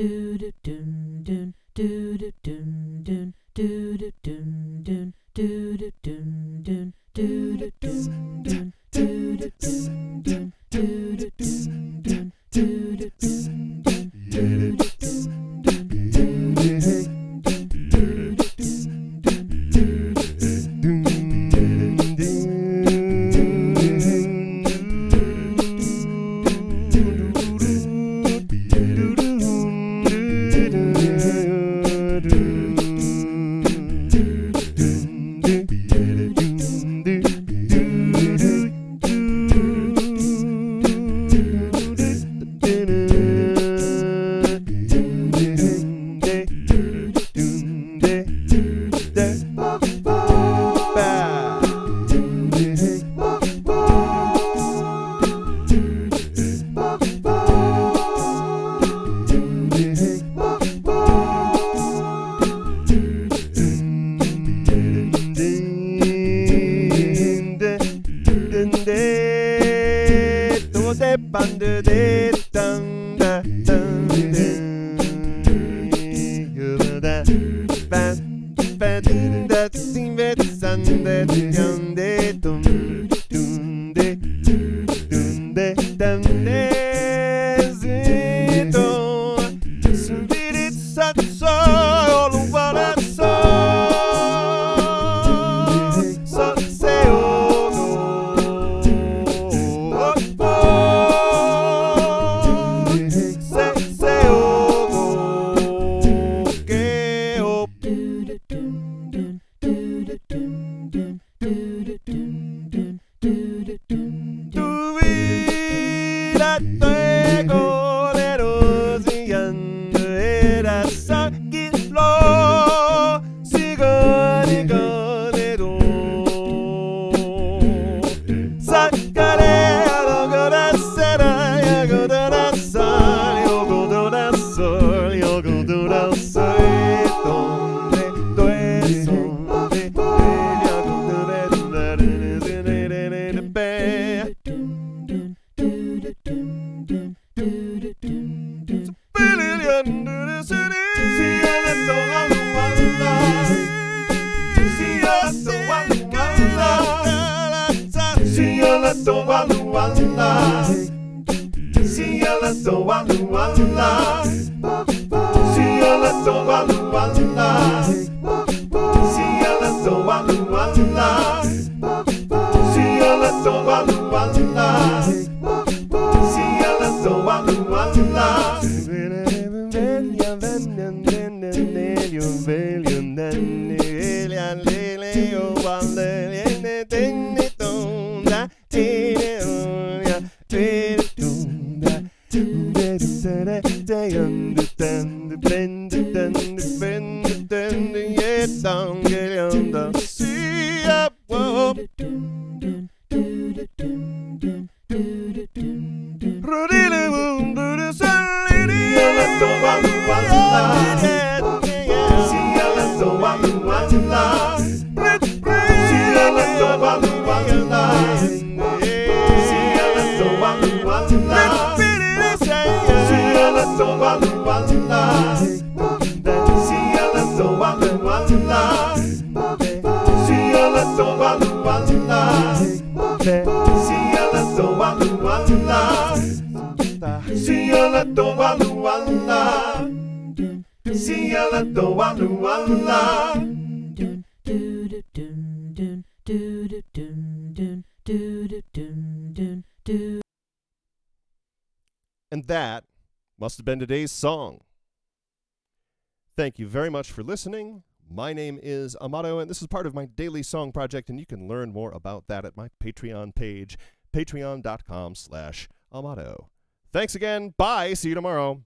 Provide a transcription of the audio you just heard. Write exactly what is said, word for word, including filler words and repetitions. do do dun dun do do dun dun do do dun dun do do dun dun do do dun dun do do dun dun do do dun dun do do dun dun do do Under the thunder, so walu wala, she yalla so walu wala, she yalla so walu wala, she yalla so walu wala, she yalla so walu wala, she yalla so walu wala. And that must have been today's song. Thank you very much for listening. My name is Amato, and this is part of my daily song project, and you can learn more about that at my Patreon page, patreon dot com slash Amato. Thanks again. Bye. See you tomorrow.